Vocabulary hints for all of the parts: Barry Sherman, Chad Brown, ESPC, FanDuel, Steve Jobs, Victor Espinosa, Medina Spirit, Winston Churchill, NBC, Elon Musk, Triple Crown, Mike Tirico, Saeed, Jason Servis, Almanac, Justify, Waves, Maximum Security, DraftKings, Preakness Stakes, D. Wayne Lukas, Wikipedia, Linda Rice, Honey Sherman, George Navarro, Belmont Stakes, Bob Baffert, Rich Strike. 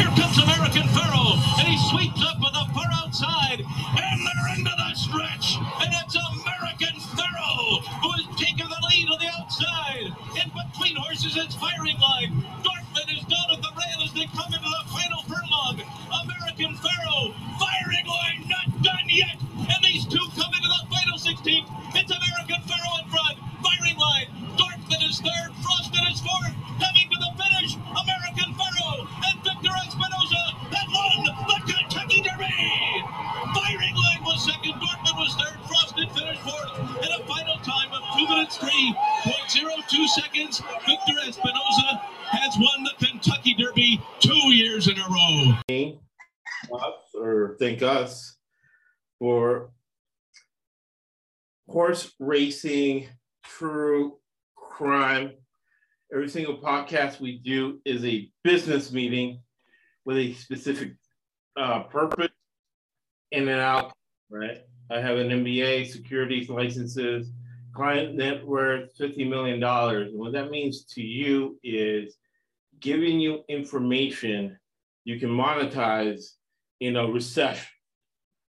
Here comes American Pharoah, and he sweeps up with a far outside, and they're into the stretch, and it's American Pharoah who has taken the lead on the outside. In between horses, it's firing line. Dartman is down at the rail as they come into the final furlong. American Pharoah, firing line, not done yet, and these two come into the final 16th. It's American Pharoah in front, firing line. Dartman is third, Frosted is fourth. Coming to the finish, American Pharoah and Victor Espinosa had won the Kentucky Derby. Firing line was second, Dortman was third, Frosted finished fourth in a final time of 2:03.02 seconds. Victor Espinosa has won the Kentucky Derby 2 years in a row. Or thank us for horse racing, true crime. Every single podcast we do is a business meeting with a specific purpose in and out, right? I have an MBA, securities licenses, client net worth, $50 million. And what that means to you is giving you information you can monetize in a recession.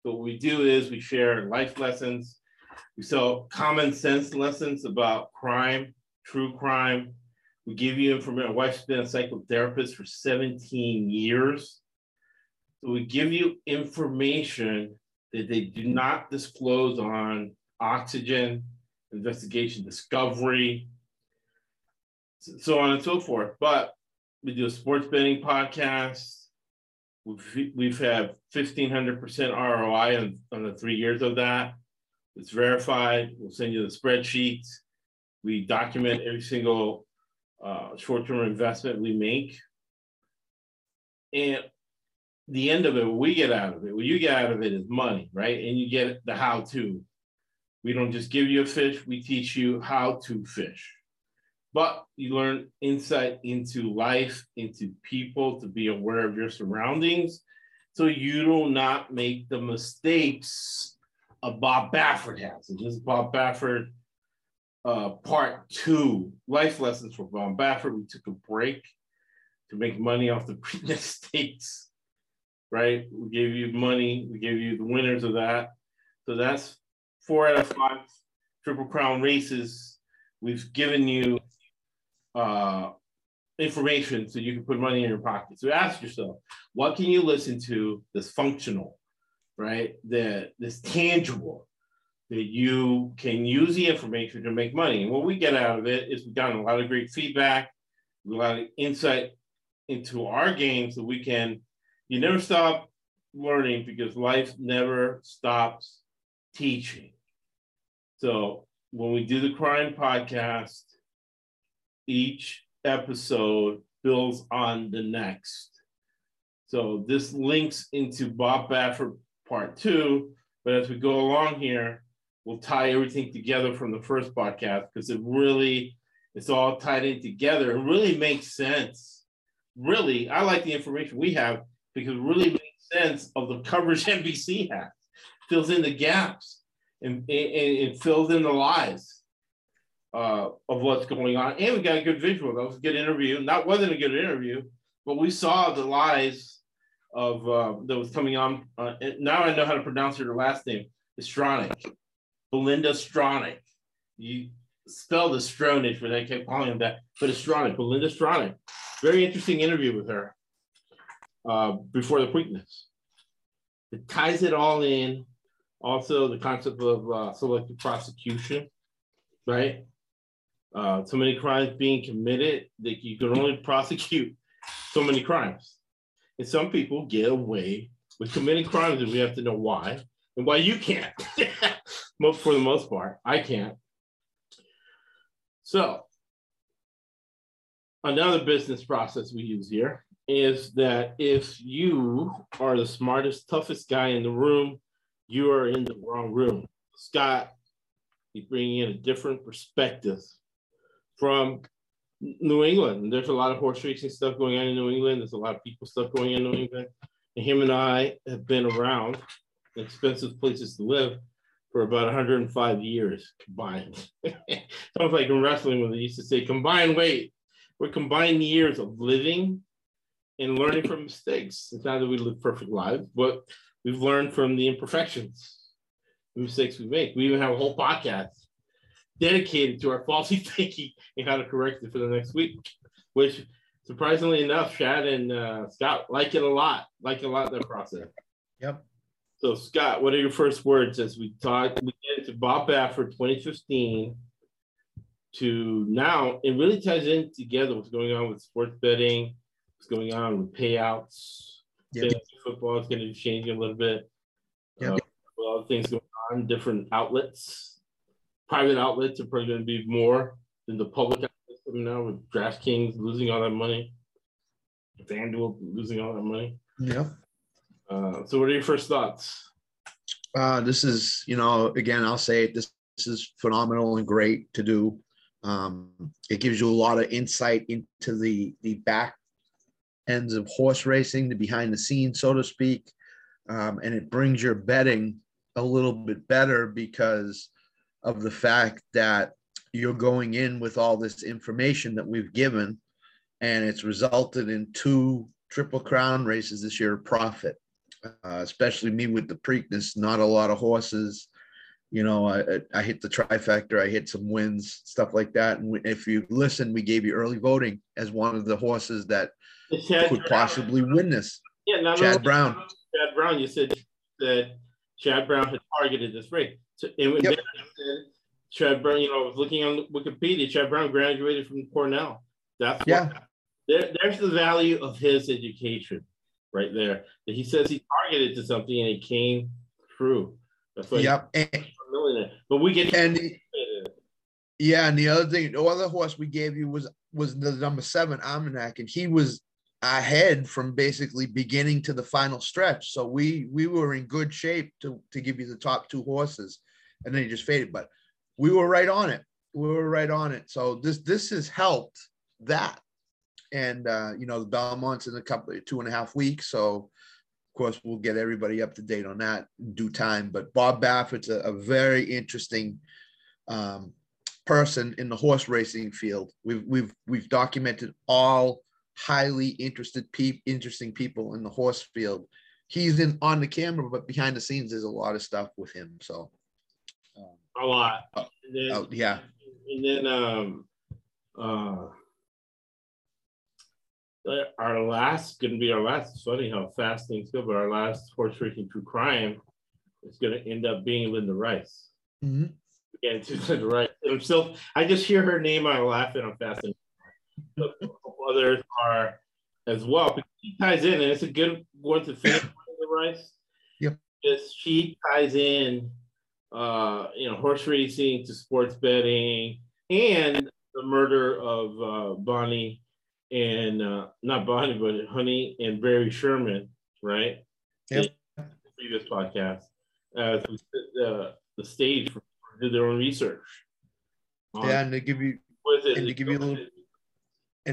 So what we do is we share life lessons. We sell common sense lessons about crime, true crime. We give you information. My wife's been a psychotherapist for 17 years. So we give you information that they do not disclose on Oxygen, Investigation Discovery, so on and so forth. But we do a sports betting podcast. We've had 1,500% ROI on the 3 years of that. It's verified. We'll send you the spreadsheets. We document every single short-term investment we make, and the end of it, what we get out of it, what you get out of it is money, right? And you get the how-to. We don't just give you a fish, we teach you how to fish. But you learn insight into life, into people, to be aware of your surroundings, so you do not make the mistakes of Bob Baffert has. So this is Bob Baffert, Part 2, life lessons from Bob Baffert. We took a break to make money off the Preakness Stakes, right? We gave you money. We gave you the winners of that. So that's 4 out of 5 Triple Crown races. We've given you information so you can put money in your pocket. So ask yourself, what can you listen to that's functional, right? That's tangible, that you can use the information to make money. And what we get out of it is we've gotten a lot of great feedback, a lot of insight into our game, so we can, you never stop learning because life never stops teaching. So when we do the crime podcast, each episode builds on the next. So this links into Bob Baffert Part 2, but as we go along here, we'll tie everything together from the first podcast, because it's all tied in together. It really makes sense. Really, I like the information we have because it really makes sense of the coverage NBC has. It fills in the gaps and it fills in the lies of what's going on. And we got a good visual. That was a good interview. That wasn't a good interview, but we saw the lies of that was coming on. Now I know how to pronounce her last name. It's Stronach. Belinda Stronach. You spell the Stronach, but I kept calling him that. But it's Stronach, Belinda Stronach. Very interesting interview with her before the Preakness. It ties it all in. Also, the concept of selective prosecution, right? So many crimes being committed that you can only prosecute so many crimes. And some people get away with committing crimes, and we have to know why and why you can't. For the most part, I can't. So another business process we use here is that if you are the smartest, toughest guy in the room, you are in the wrong room. Scott, he's bringing in a different perspective from New England. There's a lot of horse racing stuff going on in New England. There's a lot of people stuff going on in New England. And him and I have been around expensive places to live for about 105 years combined. Sounds like in wrestling when they used to say combined weight. We're combined years of living and learning from mistakes. It's not that we live perfect lives, but we've learned from the imperfections, the mistakes we make. We even have a whole podcast dedicated to our faulty thinking and how to correct it for the next week, which surprisingly enough, Chad and Scott like it a lot, that process. Yep. So Scott, what are your first words as we get into Bob Baffert 2015 to now? It really ties in together what's going on with sports betting, what's going on with payouts. Yep. Football is going to be changing a little bit. Yep. A lot of things going on, different outlets. Private outlets are probably going to be more than the public outlets coming now with DraftKings losing all that money, FanDuel losing all that money. Yeah. So what are your first thoughts? This is, again, I'll say it, this is phenomenal and great to do. It gives you a lot of insight into the back ends of horse racing, the behind the scenes, so to speak. And it brings your betting a little bit better because of the fact that you're going in with all this information that we've given, and it's resulted in 2 Triple Crown races this year profit. Especially me with the Preakness, not a lot of horses. I hit the trifecta, I hit some wins, stuff like that. And if you listen, we gave you early voting as one of the horses that could possibly win this. Yeah, Chad Brown, you said that Chad Brown had targeted this race. So, yep. Chad Brown, I was looking on Wikipedia, Chad Brown graduated from Cornell. There's the value of his education. Right there, he says he targeted to something and it came through. That's like, yep. But we get and the other thing, the other horse we gave you was the number 7 Almanac, and he was ahead from basically beginning to the final stretch. So we were in good shape to give you the top 2 horses, and then he just faded. But we were right on it. So this has helped that. And, the Belmont's in a couple, 2.5 weeks. So, of course, we'll get everybody up to date on that in due time. But Bob Baffert's a very interesting person in the horse racing field. We've documented all highly interesting people in the horse field. He's on the camera, but behind the scenes, there's a lot of stuff with him. So, a lot. Yeah. And then, Our last, funny how fast things go, but our last horse racing true crime is going to end up being Linda Rice. Mm-hmm. Yeah, it's Linda Rice. And so I just hear her name, I laugh, and I'm fascinated. Others are as well, because she ties in, and it's a good one to finish with Linda Rice. Yep. Because she ties in, horse racing to sports betting and the murder of Bonnie. And not Bonnie, but Honey and Barry Sherman, right? Yep. In the previous podcast, we set the stage for did their own research. And they give you, a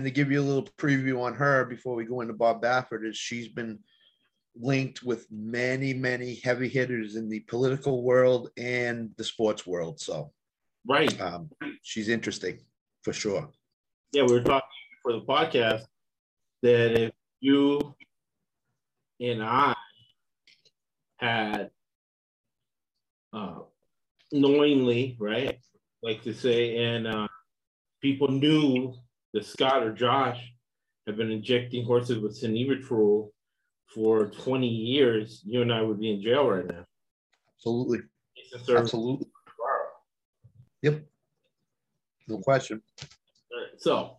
little preview on her before we go into Bob Baffert. Is she's been linked with many heavy hitters in the political world and the sports world. So, right, she's interesting for sure. Yeah, we were talking for the podcast that if you and I had knowingly, right, like to say, and people knew that Scott or Josh have been injecting horses with Sinematrol for 20 years, you and I would be in jail right now. Absolutely. Absolutely. Yep. No question. All right, so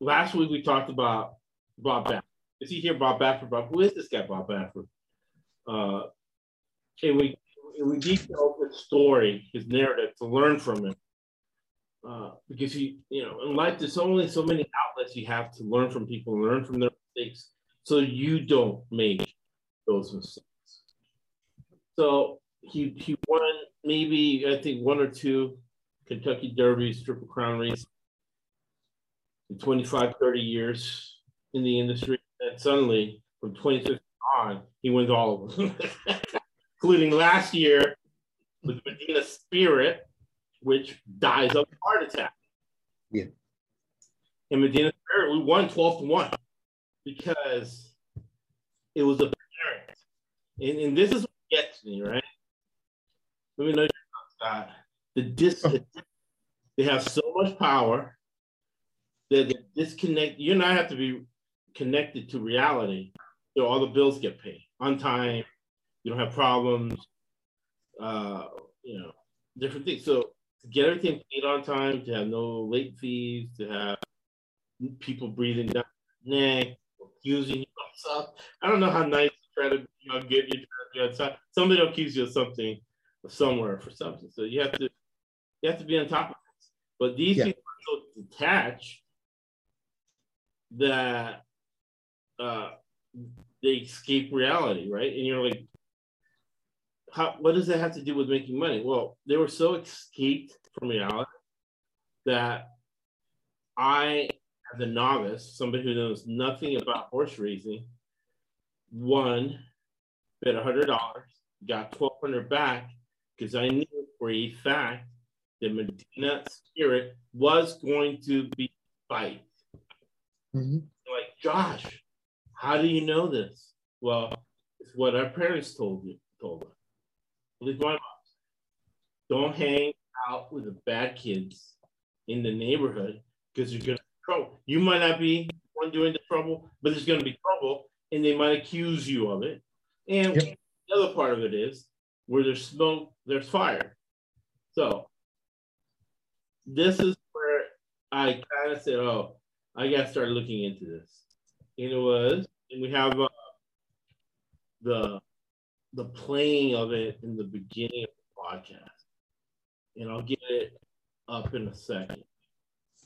last week, we talked about Bob Baffert. Is he here, Bob Baffert? Who is this guy, Bob Baffert? And we detailed his story, his narrative, to learn from him. Because he, in life, there's only so many outlets you have to learn from people, learn from their mistakes, so you don't make those mistakes. So he won maybe, I think, 1 or 2 Kentucky Derbies, Triple Crown races. 25, 30 years in the industry, and suddenly from 2015 on, he wins all of them, including last year with Medina Spirit, which dies of a heart attack. Yeah. In Medina Spirit, we won 12-1. because it was apparent. And this is what gets me, right? Let me know your thoughts, Scott. They have so much power that they disconnect. You and I have to be connected to reality so all the bills get paid on time. You don't have problems, you know, different things. So to get everything paid on time, to have no late fees, to have people breathing down your neck, accusing you of stuff. I don't know how nice you try to be, how good you try to be on time. Somebody will accuse you of something, or somewhere for something. So you have to be on top of this. But these people are so detached that they escape reality, right? And you're like, what does that have to do with making money? Well, they were so escaped from reality that I, as a novice, somebody who knows nothing about horse racing, won, bet $100, got $1,200 back, because I knew for a fact that Medina Spirit was going to be spiked. Mm-hmm. Like, Josh, how do you know this? Well, it's what our parents told us. At least my mom. Don't hang out with the bad kids in the neighborhood because you're going to be trouble. You might not be the one doing the trouble, but there's going to be trouble, and they might accuse you of it. And the other part of it is where there's smoke, there's fire. So this is where I kind of said, oh, I got to start looking into this. And it was, and we have the playing of it in the beginning of the podcast. And I'll get it up in a second.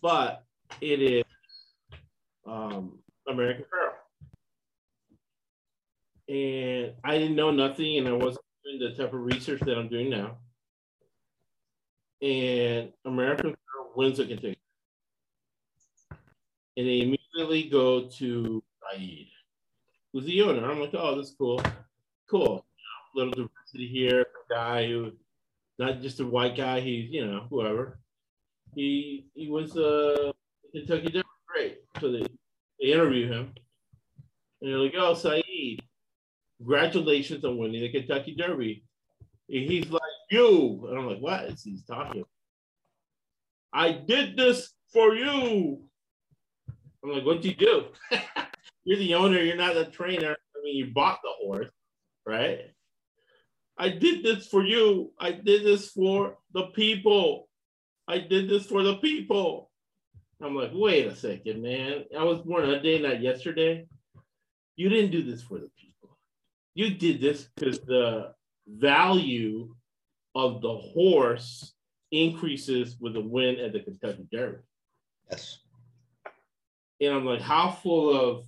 But it is American Pharoah. And I didn't know nothing, and I wasn't doing the type of research that I'm doing now. And American Pharoah wins the Kentucky. And they immediately go to Saeed, who's the owner. I'm like, oh, that's cool. Cool. You know, little diversity here. A guy who, not just a white guy, he's, you know, whoever. He was a Kentucky Derby. Great. So they interview him. And they're like, oh, Saeed, congratulations on winning the Kentucky Derby. And he's like, you. And I'm like, what is he talking about? I did this for you. I'm like, what'd you do? You're the owner. You're not a trainer. I mean, you bought the horse, right? I did this for you. I did this for the people. I did this for the people. I'm like, wait a second, man. I was born a day, not yesterday. You didn't do this for the people. You did this because the value of the horse increases with the win at the Kentucky Derby. Yes. And I'm like, how full of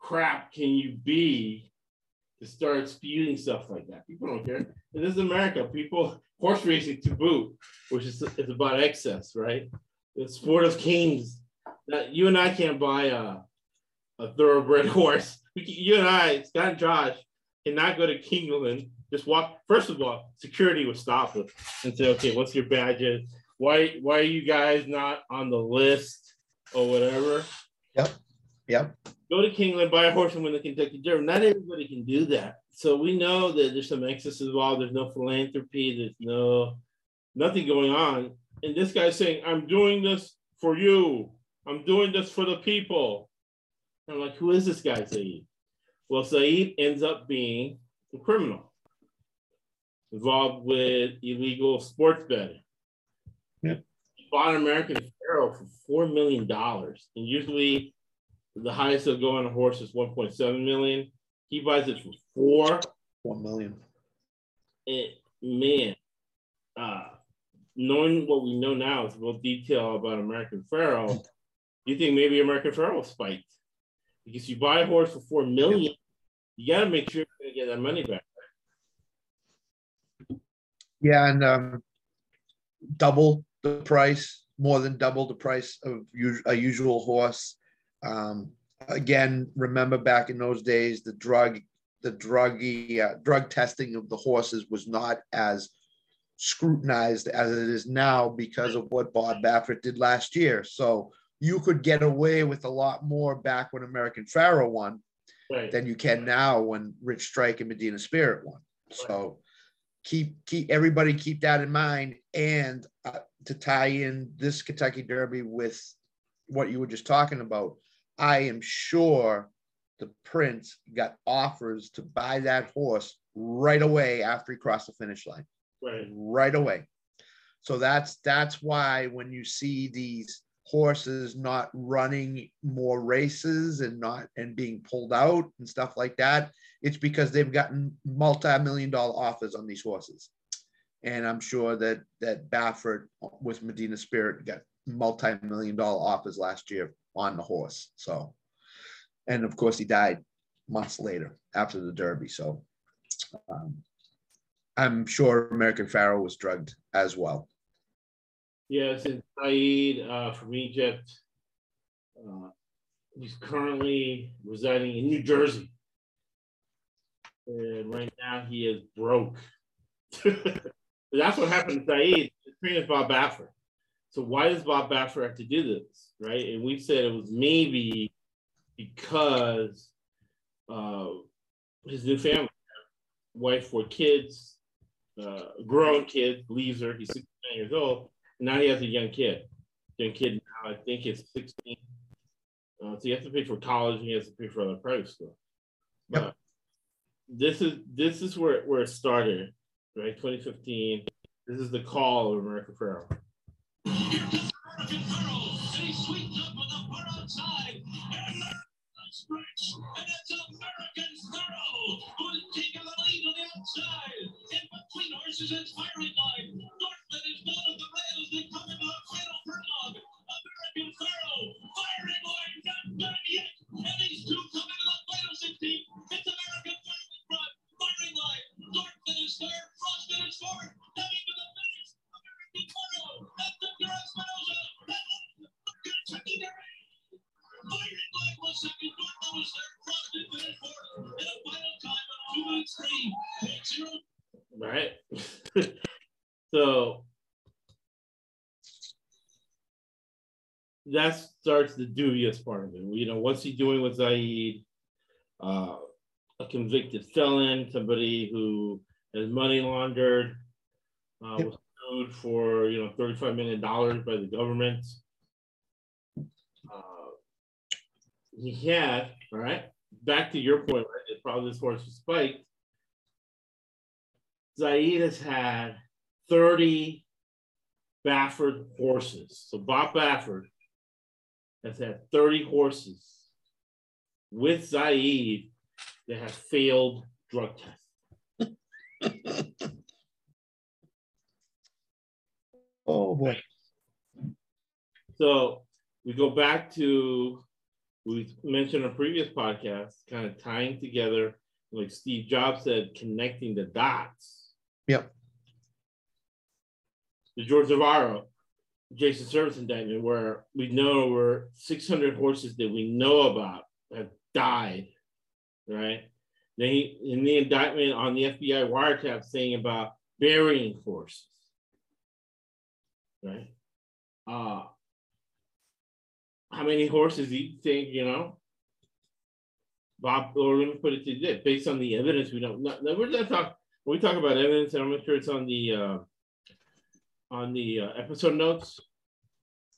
crap can you be to start spewing stuff like that? People don't care. And this is America. People, horse racing to boot, which is it's about excess, right? The sport of kings. That you and I can't buy a thoroughbred horse. You and I, Scott and Josh, cannot go to Kingland. Just walk. First of all, security would stop us and say, okay, what's your badges? Why are you guys not on the list? Or whatever. Yep. Go to Kingland, buy a horse, and win the Kentucky Derby. Not everybody can do that. So we know that there's some excess involved. There's no philanthropy. There's nothing going on. And this guy's saying, I'm doing this for you. I'm doing this for the people. And I'm like, who is this guy, Saeed? Well, Saeed ends up being a criminal involved with illegal sports betting. Yep. Bought American Pharoah for $4 million. And usually the highest they'll go on a horse is $1.7 million. He buys it for $4 million. And man, knowing what we know now is about detail about American Pharoah, you think maybe American Pharoah spiked. Because you buy a horse for $4 million, you got to make sure you're going to get that money back. Yeah, and double the price, more than double the price of a usual horse. Again, remember back in those days, the drug testing of the horses was not as scrutinized as it is now because of what Bob Baffert did last year. So you could get away with a lot more back when American Pharoah won than you can now when Rich Strike and Medina Spirit won. So keep that in mind. And to tie in this Kentucky Derby with what you were just talking about, I am sure the Prince got offers to buy that horse right away after he crossed the finish line, right away. So that's why when you see these horses not running more races and not being pulled out and stuff like that, it's because they've gotten multi-million-dollar offers on these horses. And I'm sure that Baffert with Medina Spirit got multi-million-dollar offers last year on the horse. So, and of course he died months later after the Derby. So I'm sure American Pharoah was drugged as well. Yes, and Saeed from Egypt. He's currently residing in New Jersey. And right now he is broke. That's what happened to Saeed. The trainer is Bob Baffert. So why does Bob Baffert have to do this, right? And we said it was maybe because his new family, wife, four kids, grown kid, leaves her. He's 69 years old. Now he has a young kid. Now I think it's 16. So he has to pay for college and he has to pay for other private school. But yep. This is where it started, right? 2015. This is the call of American Pharoah. American Pharoah, and he sweeps up with a bird outside. And that's American Pharoah who is taking the lead on the outside. In between horses and firing line. Northman is one of the rails that come into the final furlong. American Pharoah, firing line, not done yet. And these two come into the final 16. It's American Pharoah's run, firing line. Northman is third, Frostman is fourth. Heading to the finish. American Pharoah, that's the Dura Spinoza. That's the Kentucky Derby. Firing line was second, Northman was third, Frostman finished fourth. In a final time of 2:03.80. Right. So that starts the dubious part of it. You know, what's he doing with Saeed? A convicted felon, somebody who has money laundered, was sued for, you know, $35 million by the government. He had, all right, back to your point, right? It's probably this horse was spiked. Saeed has had 30 Baffert horses. So Bob Baffert has had 30 horses with Saeed that have failed drug tests. Oh boy. So we go back to, we mentioned in a previous podcast, kind of tying together, like Steve Jobs said, connecting the dots. Yep. The George Navarro, Jason Servis indictment, where we know over 600 horses that we know about have died, right? Then he, in the indictment on the FBI wiretap, saying about burying horses, right? How many horses do you think, you know, Bob, or let me put it to this, based on the evidence, we don't know. We're not talking, when we talk about evidence, and I'm sure it's on the episode notes,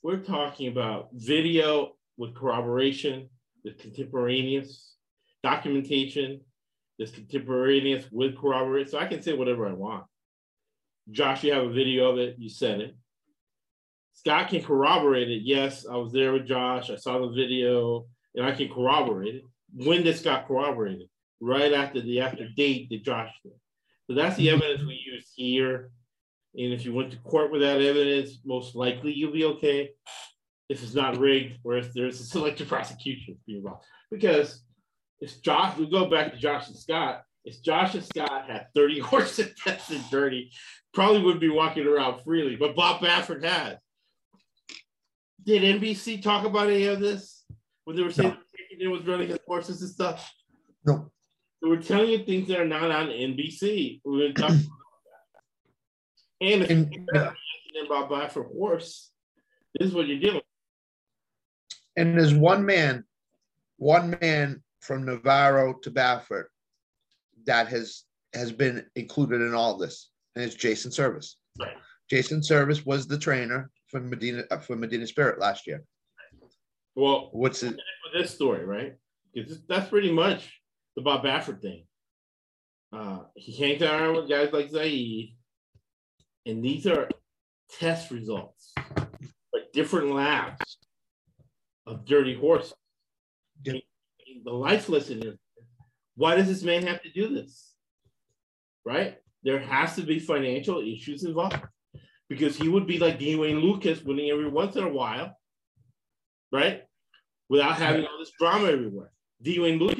we're talking about video with corroboration, with contemporaneous documentation, that's contemporaneous with corroborate. So I can say whatever I want. Josh, you have a video of it. You said it. Scott can corroborate it. Yes, I was there with Josh. I saw the video, and I can corroborate it. When this got corroborated, right after the date that Josh did. So that's the evidence we use here. And if you went to court with that evidence, most likely you'll be okay if it's not rigged or if there's a selective prosecution involved. Because it's Josh, we go back to Josh and Scott. If Josh and Scott had 30 horses tested dirty, probably would be walking around freely. But Bob Baffert had. Did NBC talk about any of this when they were saying it was running his horses and stuff? No. So we're telling you things that are not on NBC. We're talking and if you're about Baffert horse, this is what you're dealing with. And there's one man from Navarro to Baffert that has been included in all this, and it's Jason Servis. Right. Jason Servis was the trainer for Medina Spirit last year. Well, what's it with this story, right? Because that's pretty much the Bob Baffert thing. He hangs out with guys like Saeed, and these are test results, like different labs of dirty horses. Yeah. The life lesson is, why does this man have to do this? Right? There has to be financial issues involved, because he would be like D. Wayne Lukas, winning every once in a while, right? Without having all this drama everywhere. D. Wayne Lukas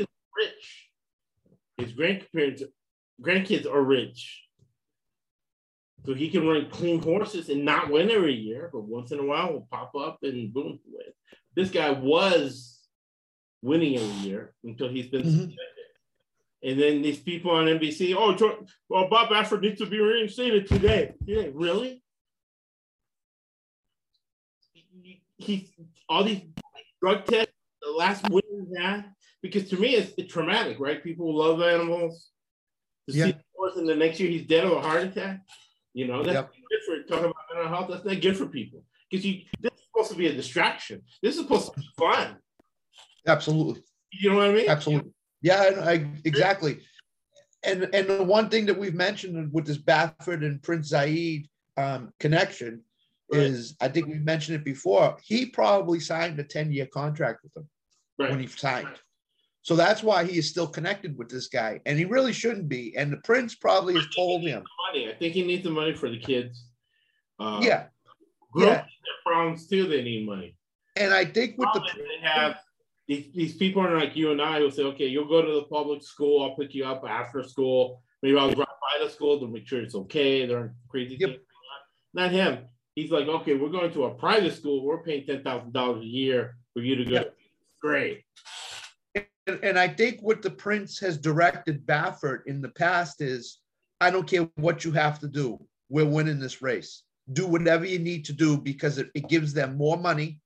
is rich. His grandkids are rich. So he can run clean horses and not win every year, but once in a while will pop up and boom, win. This guy was winning every year until he's been suspended. And then these people on NBC, Bob Baffert needs to be reinstated today. Yeah, really? He all these drug tests, the last win he had, because to me it's traumatic, right? People love animals. To see the horse and the next year he's dead of a heart attack. You know, that's different. Talking about mental health, that's not good for people. Because this is supposed to be a distraction. This is supposed to be fun. Absolutely. You know what I mean? Absolutely. Yeah, exactly. And the one thing that we've mentioned with this Baffert and Prince Saeed connection is, I think we've mentioned it before, he probably signed a 10-year contract with him when he signed. So that's why he is still connected with this guy. And he really shouldn't be. And the Prince probably has told him. I think he needs the money for the kids. Their problems too, they need money. And I think with they have these people are like you and I who say, okay, you'll go to the public school. I'll pick you up after school. Maybe I'll drive by the school to make sure it's okay. They're crazy. Yep. Not him. He's like, okay, we're going to a private school. We're paying $10,000 a year for you to go. Yep. Great. And I think what the Prince has directed Baffert in the past is, I don't care what you have to do. We're winning this race. Do whatever you need to do, because it gives them more money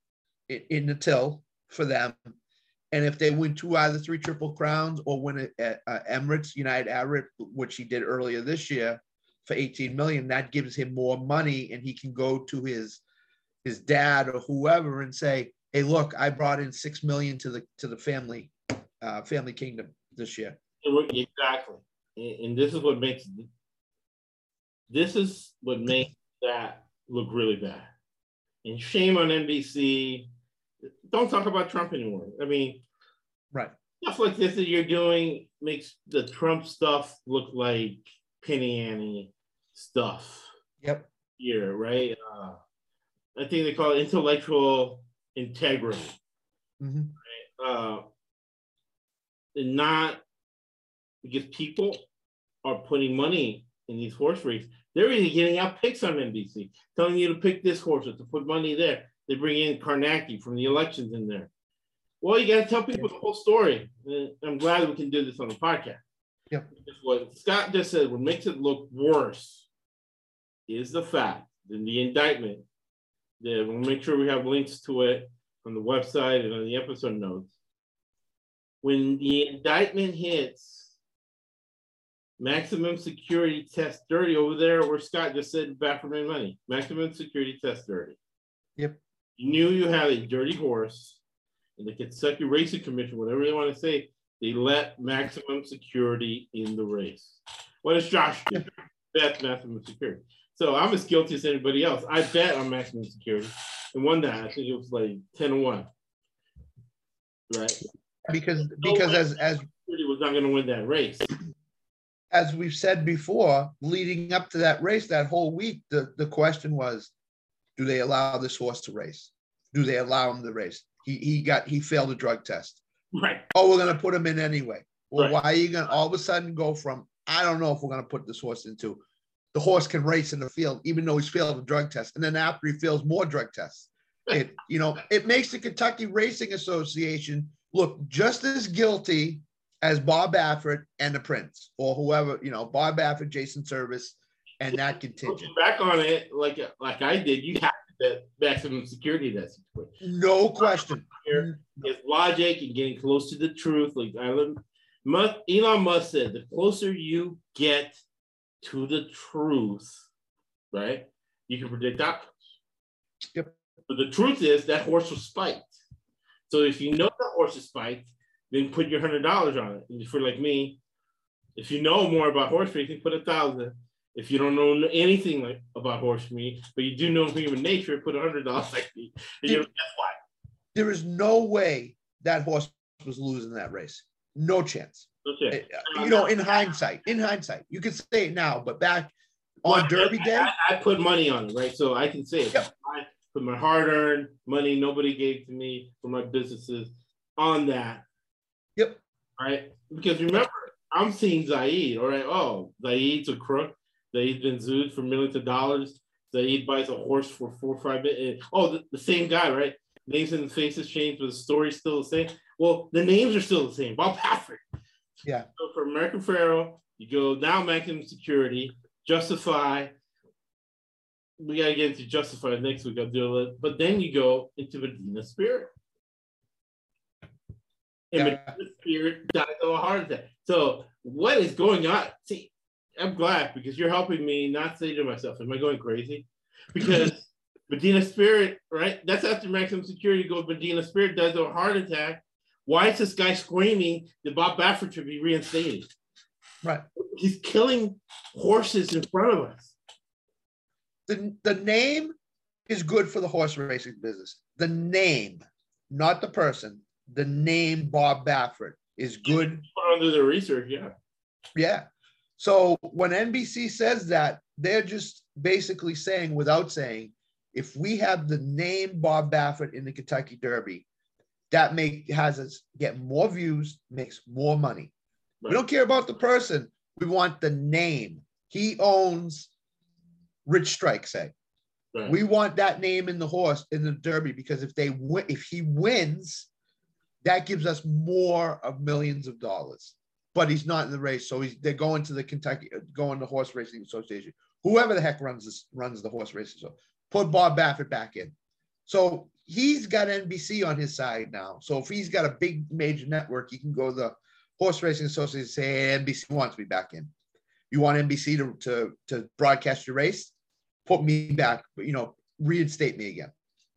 in the till for them. And if they win 2 out of the 3 Triple Crowns or win at Emirates, United Arab, which he did earlier this year for $18 million, that gives him more money, and he can go to his dad or whoever and say, hey, look, I brought in $6 million to the family. Family Kingdom this year. Exactly. And this is what makes that look really bad. And shame on NBC. Don't talk about Trump anymore. I mean, stuff like this that you're doing makes the Trump stuff look like Penny Annie stuff. Yep. Here, right? I think they call it intellectual integrity. Mm-hmm. Right? And not because people are putting money in these horse races. They're even getting out picks on NBC, telling you to pick this horse or to put money there. They bring in Karnacki from the elections in there. Well, you got to tell people the whole story. And I'm glad we can do this on the podcast. Yep. What Scott just said, what makes it look worse is the fact in the indictment. That we'll make sure we have links to it on the website and on the episode notes. When the indictment hits, Maximum Security test dirty over there where Scott just said Baffert made money. Maximum Security test dirty. Yep. You knew you had a dirty horse, and the Kentucky Racing Commission, whatever they want to say, they let Maximum Security in the race. What does Josh do? Bet Maximum Security. So I'm as guilty as anybody else. I bet on Maximum Security and won that. I think it was like 10-1. Right? Because as he was not going to win that race, as we've said before, leading up to that race, that whole week, the question was, do they allow this horse to race? Do they allow him to race? He failed a drug test. Right. Oh, we're going to put him in anyway. Well, why are you going to all of a sudden go from I don't know if we're going to put this horse into the horse can race in the field even though he's failed a drug test, and then after he fails more drug tests, it makes the Kentucky Racing Association look just as guilty as Bob Baffert and the Prince, or whoever, Bob Baffert, Jason Servis, and that contingent. Looking back on it, like I did, you have to that Maximum Security does. No question. It's logic and getting close to the truth. Like Elon Musk said, the closer you get to the truth, right, you can predict outcomes. Yep. But the truth is that horse was spiked. So if you know that horse is spiked, then put your $100 on it. And if you're like me, if you know more about horse racing, put 1,000. If you don't know anything about horse meat, but you do know human nature, put $100 like me. And guess what? There is no way that horse was losing that race. No chance. Okay. You know, in hindsight, you could say it now, but back on Derby Day. I put money on it, right? So I can say it. Yep. I put my hard-earned money nobody gave to me for my businesses on that. Yep. All right? Because remember, I'm seeing Saeed, all right? Oh, Saeed's a crook. Saeed's been zooed for millions of dollars. Saeed buys a horse for 4 or 5 minutes. Oh, the same guy, right? Names and faces changed, but the story's still the same. Well, the names are still the same. Bob Baffert. Yeah. So for American Pharoah, you go now Maximum Security, Justify. We got to get into Justify next week. I'll do it. But then you go into Medina Spirit. And Medina Spirit died of a heart attack. So what is going on? See, I'm glad because you're helping me not say to myself, am I going crazy? Because Medina Spirit, right? That's after Maximum Security goes, Medina Spirit dies of a heart attack. Why is this guy screaming that Bob Baffert should be reinstated? Right. He's killing horses in front of us. The name is good for the horse racing business. The name, not the person. The name Bob Baffert is good. Under the research, yeah. Yeah. So when NBC says that, they're just basically saying, without saying, if we have the name Bob Baffert in the Kentucky Derby, that has us get more views, makes more money. Right. We don't care about the person. We want the name. He owns Rich Strike, say. Right. We want that name in the horse in the Derby because if he wins, that gives us more of millions of dollars. But he's not in the race, so they're going to the Horse Racing Association. Whoever the heck runs the horse races. So put Bob Baffert back in. So he's got NBC on his side now. So if he's got a big major network, he can go to the Horse Racing Association and say, hey, NBC wants me back in. You want NBC to broadcast your race? Put me back, but, you know, reinstate me again.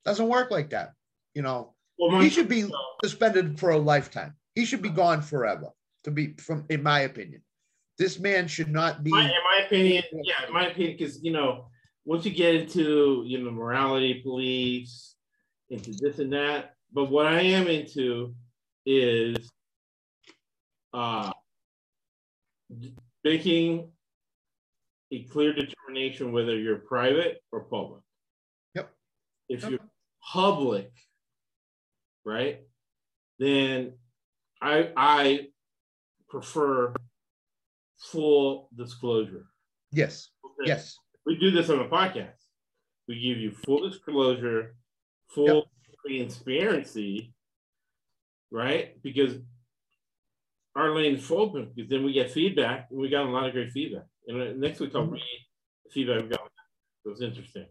Doesn't work like that. You know, well, he should be suspended for a lifetime. He should be gone forever, in my opinion. This man should not be. In my opinion, because, you know, once you get into, you know, morality, police, into this and that, but what I am into is making a clear determination whether you're private or public. Yep. If you're public, right, then I prefer full disclosure. Yes. Okay. Yes. We do this on the podcast. We give you full disclosure. Full transparency, right? Because our lane is open, because then we get feedback, and we got a lot of great feedback. And next week I'll read the feedback we got. It was interesting.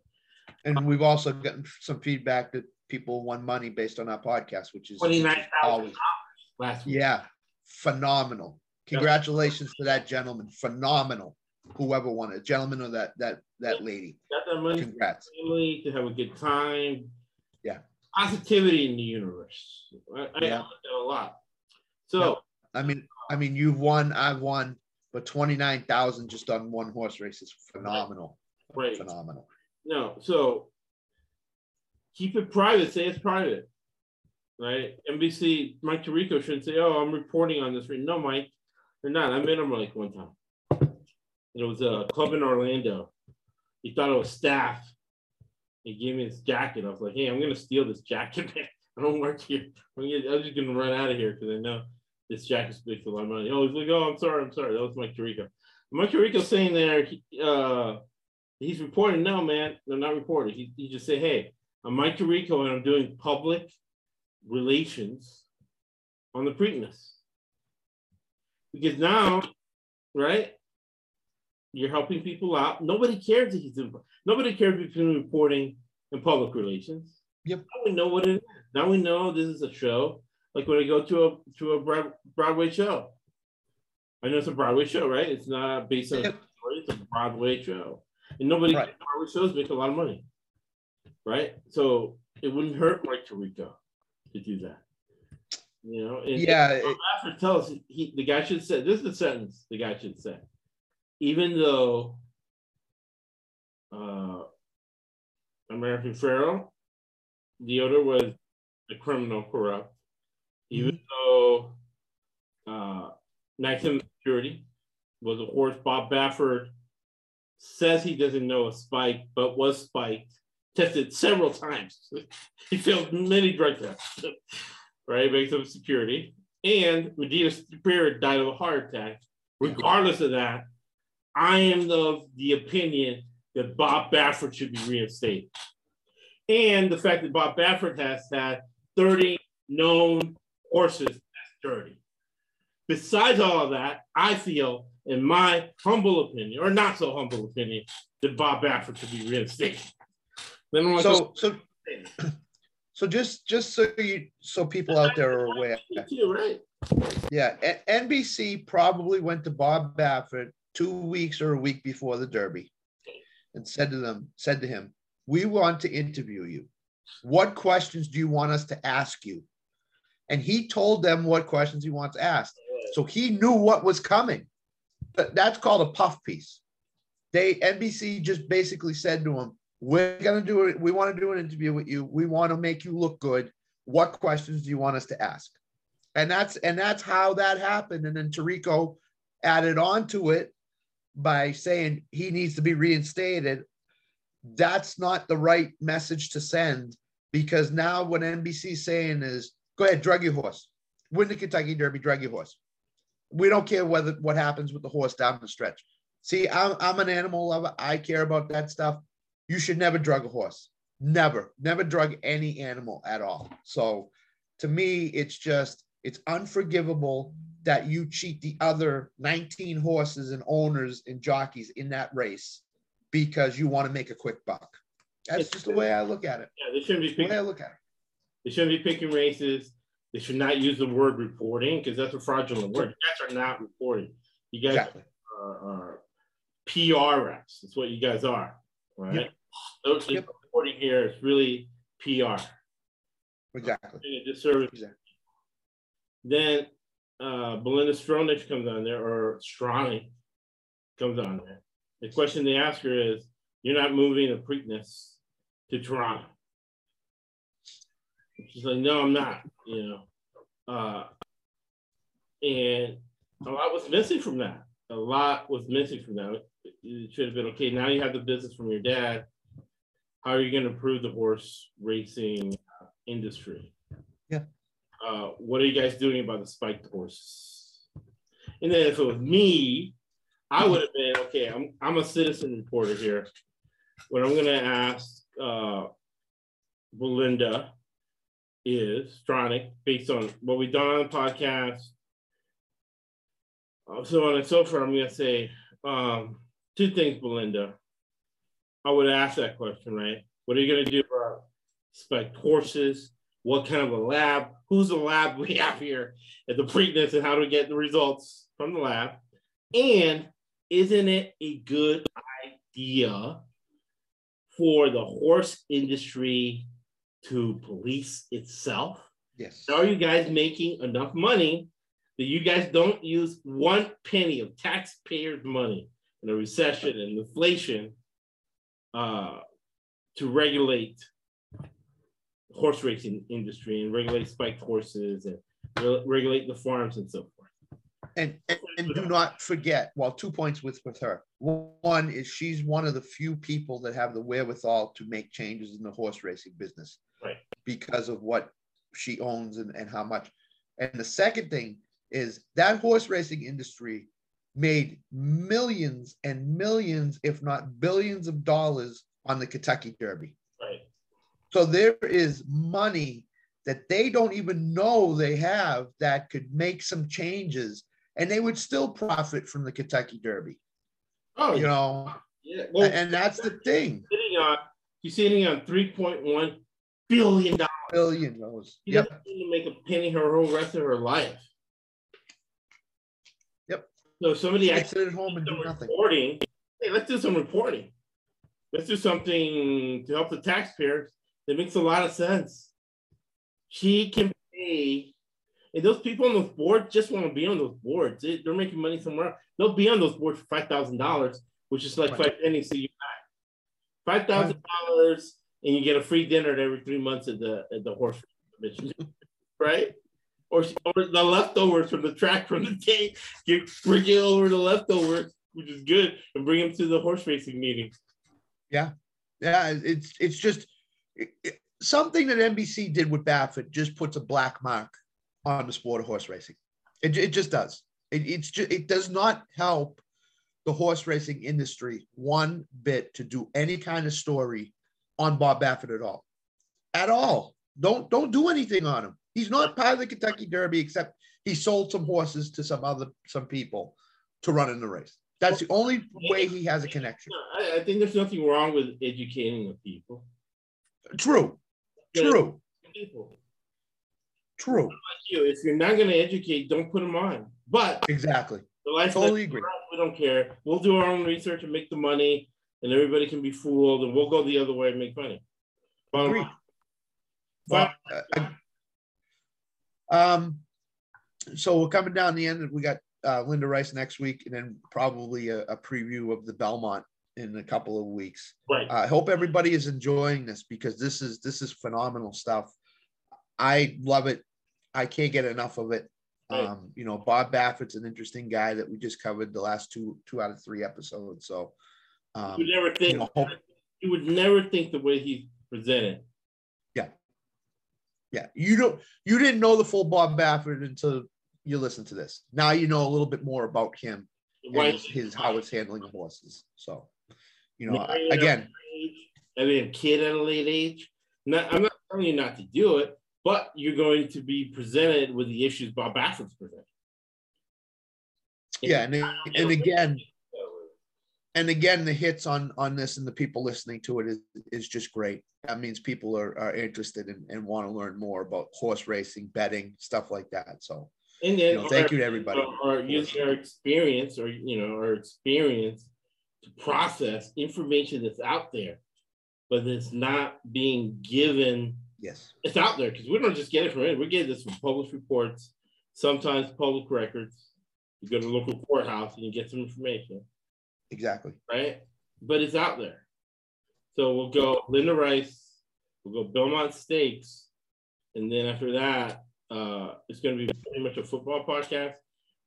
And we've also gotten some feedback that people won money based on our podcast, which is $29,000 last week. Yeah, phenomenal. Congratulations to that gentleman. Phenomenal. Whoever won it, gentleman or that lady. Got that money. Congrats. Family, to have a good time. Yeah. Positivity in the universe. I like that a lot. So no, I mean, you've won, I've won, but 29,000 just on one horse race is phenomenal. Right. Phenomenal. No, so keep it private. Say it's private, right? NBC, Mike Tirico shouldn't say, "Oh, I'm reporting on this." No, Mike, they're not. I met him like one time. It was a club in Orlando. He thought it was staff. He gave me his jacket. I was like, hey, I'm going to steal this jacket. I don't work here. I'm just going to run out of here because I know this jacket makes a lot of money. Oh, he's like, oh, I'm sorry. That was Mike Tirico. Mike Tirico's saying there, he's reporting. No, man, they're not reporting. He just said, hey, I'm Mike Tirico and I'm doing public relations on the Preakness. Because now, right? You're helping people out. Nobody cares if he's doing. Nobody cares if he's reporting in public relations. Yep. Now we know what it is. Now we know this is a show. Like when I go to a Broadway show, I know it's a Broadway show, right? It's not based on a story, it's a Broadway show. And nobody, right. Broadway shows make a lot of money, right? So it wouldn't hurt Mike Tirico to do that. You know, and yeah. Baffert tells the guy should say, this is the sentence the guy should say, even though American Pharoah, the owner was a criminal corrupt, even though Maximum Security was a horse Bob Baffert says he doesn't know a spike, but was spiked, tested several times. He failed many drug tests. Right, Maximum Security, and Medina Spirit died of a heart attack. Regardless of that, I am of the opinion that Bob Baffert should be reinstated. And the fact that Bob Baffert has had 30 known horses as dirty. Besides all of that, I feel, in my humble opinion, or not so humble opinion, that Bob Baffert should be reinstated. So just so people out there are aware, yeah, NBC probably went to Bob Baffert 2 weeks or a week before the Derby, and said to him, "We want to interview you. What questions do you want us to ask you?" And he told them what questions he wants asked. So he knew what was coming. That's called a puff piece. NBC just basically said to him, "We're going to do it. We want to do an interview with you. We want to make you look good. What questions do you want us to ask?" And that's how that happened. And then Tirico added on to it by saying he needs to be reinstated. That's not the right message to send, because now what NBC's saying is, go ahead, drug your horse. Win the Kentucky Derby, drug your horse. We don't care what happens with the horse down the stretch. See, I'm an animal lover. I care about that stuff. You should never drug a horse. Never drug any animal at all. So to me, it's unforgivable that you cheat the other 19 horses and owners and jockeys in that race because you want to make a quick buck. That's just the way I look at it. Yeah, they shouldn't be picking, the way I look at it. They shouldn't be picking races. They should not use the word reporting, because that's a fraudulent word. You guys are not reporting. You guys are PR reps. That's what you guys are. Right? Yep. Those reporting here is really PR. Exactly. A disservice. Exactly. Then Belinda Stronach comes on there, or Stronach comes on there. The question they ask her is, "You're not moving the Preakness to Toronto." She's like, "No, I'm not." You know, and a lot was missing from that. It should have been, okay, now you have the business from your dad. How are you going to improve the horse racing industry? Yeah. What are you guys doing about the spiked horses? And then if it was me, I would have been, okay, I'm a citizen reporter here. What I'm going to ask Belinda is, Stronach, based on what we've done on the podcast, so on and so forth, I'm going to say, two things, Belinda. I would ask that question, right? What are you going to do about spec horses? What kind of a lab? Who's the lab we have here at the Preakness, and how do we get the results from the lab? And isn't it a good idea for the horse industry to police itself? Yes. Are you guys making enough money that you guys don't use one penny of taxpayers' money in a recession and inflation to regulate the horse racing industry and regulate spiked horses and regulate the farms and so forth? And do not forget, well, 2 points with her. One is she's one of the few people that have the wherewithal to make changes in the horse racing business, right? Because of what she owns and how much. And the second thing is that horse racing industry made millions and millions, if not billions of dollars on the Kentucky Derby. Right. So there is money that they don't even know they have that could make some changes, and they would still profit from the Kentucky Derby. Oh, you know, yeah. Well, and that's the thing. He's sitting on $3.1 billion. $1 billion. He doesn't need to make a penny her whole rest of her life. Yep. So somebody actually sit at home and do nothing. Reporting. Hey, let's do some reporting. Let's do something to help the taxpayers. That makes a lot of sense. She can pay. And those people on those boards just want to be on those boards. They're making money somewhere else. They'll be on those boards for $5,000, which is like $5 pennies. So you buy $5,000 and you get a free dinner every 3 months at the horse convention, right? Or the leftovers from the track from the day, bring it over the leftovers, which is good, and bring them to the horse racing meeting. Yeah, yeah. It's just something that NBC did with Baffert just puts a black mark on the sport of horse racing. It just does. It does not help the horse racing industry one bit to do any kind of story on Bob Baffert at all. At all. Don't do anything on him. He's not part of the Kentucky Derby, except he sold some horses to some people to run in the race. That's the only way he has a connection. I think there's nothing wrong with educating the people. True. True. People. True. If you're not going to educate, don't put them on. But exactly, totally agree. We don't care. We'll do our own research and make the money, and everybody can be fooled, and we'll go the other way and make money. Agree. So we're coming down the end. We got Linda Rice next week, and then probably a preview of the Belmont in a couple of weeks. Right. I hope everybody is enjoying this because this is phenomenal stuff. I love it. I can't get enough of it. You know, Bob Baffert's an interesting guy that we just covered the last two out of three episodes. So you would never think the way he presented. Yeah. Yeah. You didn't know the full Bob Baffert until you listened to this. Now you know a little bit more about him and his how it's handling the horses. So, you know, again. I mean, a kid at a late age. I'm not telling you not to do it. But you're going to be presented with the issues Bob Baffert's presenting. Yeah, and again, the hits on this and the people listening to it is just great. That means people are interested and want to learn more about horse racing, betting, stuff like that. So, and then, thank you to everybody. Or using our experience, to process information that's out there, but it's not being given. Yes, it's out there because we don't just get it from it. We get this from published reports, sometimes public records. You go to the local courthouse and you get some information. Exactly. Right? But it's out there. So we'll go Linda Rice, we'll go Belmont Stakes, and then after that, it's going to be pretty much a football podcast,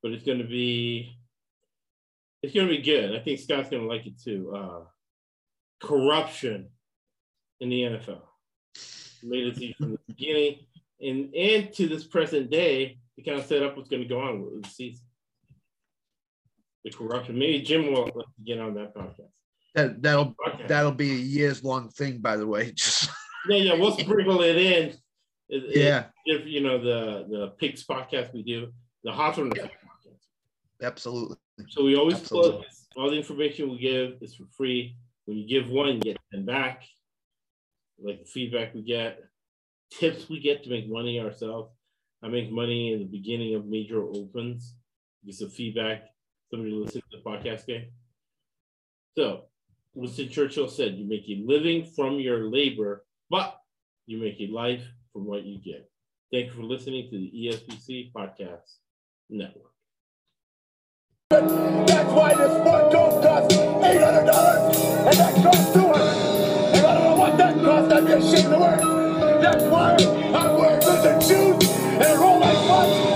but it's going to be good. I think Scott's going to like it too. Corruption in the NFL. Latency from the beginning and to this present day to kind of set up what's going to go on with the season. The corruption. Maybe Jim will get on that podcast. That'll be a years-long thing, by the way. yeah, we'll sprinkle it in. Yeah. If you know the Pigs podcast we do, the Hawthorne podcast. Absolutely. So we always close this. All the information we give is for free. When you give one, you get 10 back. Like the feedback we get, tips we get to make money ourselves. I make money in the beginning of major opens. Get some feedback. Somebody listens to the podcast game. So Winston Churchill said, you make a living from your labor, but you make a life from what you get. Thank you for listening to the ESPC Podcast Network. That's why this one don't cost $800 and that costs $200. That's why I wear good shoes and roll like mud.